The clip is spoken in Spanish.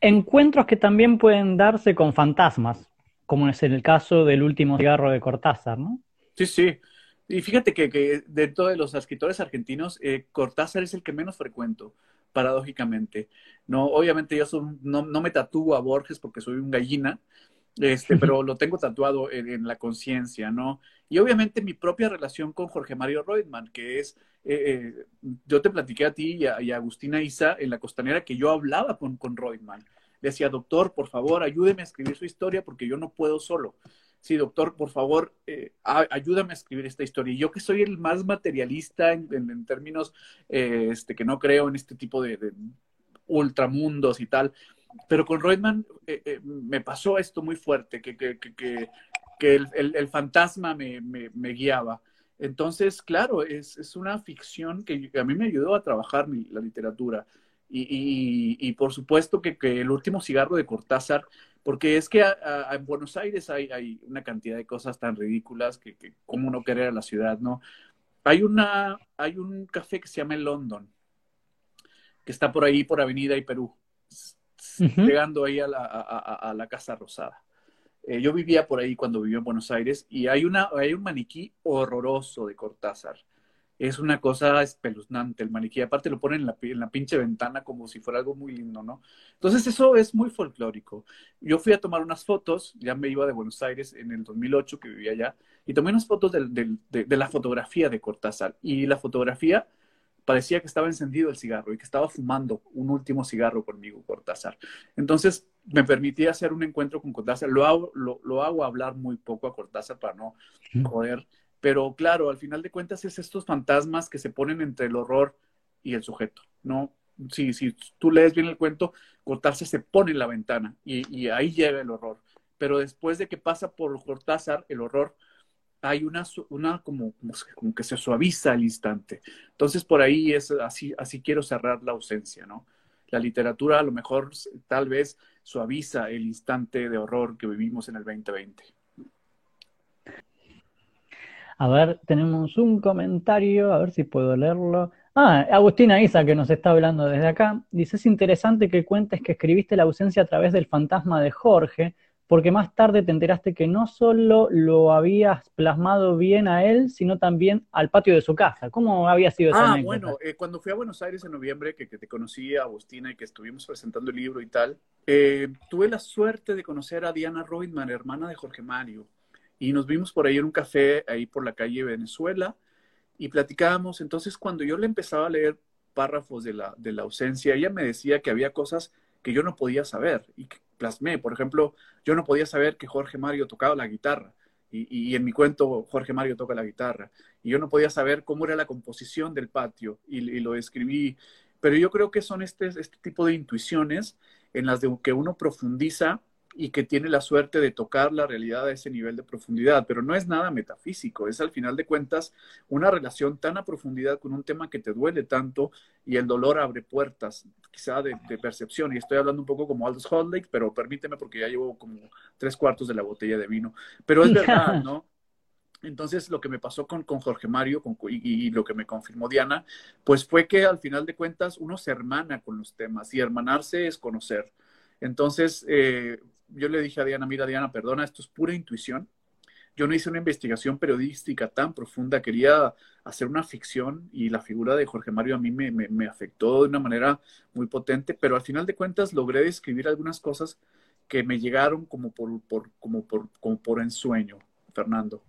Encuentros que también pueden darse con fantasmas, como es en el caso del último cigarro de Cortázar, ¿no? Sí, sí. Y fíjate que de todos los escritores argentinos, Cortázar es el que menos frecuento, paradójicamente. No, obviamente yo no me tatúo a Borges porque soy un gallina, pero lo tengo tatuado en la conciencia, ¿no? Y obviamente mi propia relación con Jorge Mario Roitman, que es, yo te platiqué a ti y a Agustina Isa en La Costanera que yo hablaba con Roitman. Le decía, doctor, por favor, ayúdeme a escribir su historia porque yo no puedo solo. Sí, doctor, por favor, ayúdame a escribir esta historia. Y yo que soy el más materialista en términos que no creo en este tipo de ultramundos y tal. Pero con Roitman me pasó esto muy fuerte, que el fantasma me guiaba. Entonces, claro, es una ficción que a mí me ayudó a trabajar la literatura. Y por supuesto que el último cigarro de Cortázar, porque es que en Buenos Aires hay una cantidad de cosas tan ridículas que cómo no querer a la ciudad, ¿no? Hay un café que se llama El London, que está por ahí, por Avenida y Perú, llegando ahí a la Casa Rosada. Yo vivía por ahí cuando vivía en Buenos Aires y hay un maniquí horroroso de Cortázar. Es una cosa espeluznante el maniquí. Aparte lo ponen en la pinche ventana como si fuera algo muy lindo, ¿no? Entonces eso es muy folclórico. Yo fui a tomar unas fotos, ya me iba de Buenos Aires en el 2008 que vivía allá, y tomé unas fotos de la fotografía de Cortázar. Y la fotografía parecía que estaba encendido el cigarro y que estaba fumando un último cigarro conmigo, Cortázar. Entonces me permitía hacer un encuentro con Cortázar. Lo hago hablar muy poco a Cortázar para no joder. Pero claro, al final de cuentas es estos fantasmas que se ponen entre el horror y el sujeto, ¿no? Si tú lees bien el cuento, Cortázar se pone en la ventana y ahí llega el horror. Pero después de que pasa por Cortázar, el horror, hay una como que se suaviza al instante. Entonces por ahí es así quiero cerrar La ausencia, ¿no? La literatura a lo mejor tal vez suaviza el instante de horror que vivimos en el 2020. A ver, tenemos un comentario, a ver si puedo leerlo. Ah, Agustina Isa, que nos está hablando desde acá, dice, es interesante que cuentes que escribiste La ausencia a través del fantasma de Jorge, porque más tarde te enteraste que no solo lo habías plasmado bien a él, sino también al patio de su casa. ¿Cómo había sido esa anécdota? Bueno, cuando fui a Buenos Aires en noviembre, que te conocí a Agustina y que estuvimos presentando el libro y tal, tuve la suerte de conocer a Diana Robinman, hermana de Jorge Mario. Y nos vimos por ahí en un café, ahí por la calle Venezuela, y platicábamos. Entonces, cuando yo le empezaba a leer párrafos de la ausencia, ella me decía que había cosas que yo no podía saber, y que plasmé. Por ejemplo, yo no podía saber que Jorge Mario tocaba la guitarra, y en mi cuento Jorge Mario toca la guitarra. Y yo no podía saber cómo era la composición del patio, y lo escribí. Pero yo creo que son este tipo de intuiciones en las de que uno profundiza y que tiene la suerte de tocar la realidad a ese nivel de profundidad, pero no es nada metafísico, es al final de cuentas una relación tan a profundidad con un tema que te duele tanto, y el dolor abre puertas, quizá de percepción, y estoy hablando un poco como Aldous Huxley, pero permíteme porque ya llevo como 3/4 de la botella de vino, pero es verdad, ¿no? Entonces lo que me pasó con Jorge Mario y lo que me confirmó Diana, pues fue que al final de cuentas uno se hermana con los temas, y hermanarse es conocer. Entonces, yo le dije a Diana, mira Diana, perdona, esto es pura intuición. Yo no hice una investigación periodística tan profunda, quería hacer una ficción y la figura de Jorge Mario a mí me afectó de una manera muy potente, pero al final de cuentas logré describir algunas cosas que me llegaron como por ensueño, Fernando.